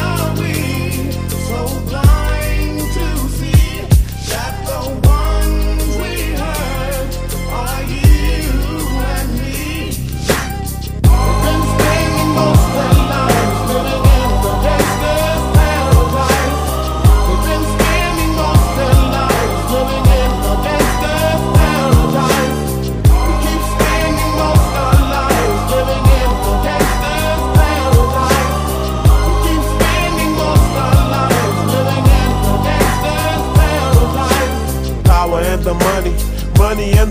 are we so blind? Money and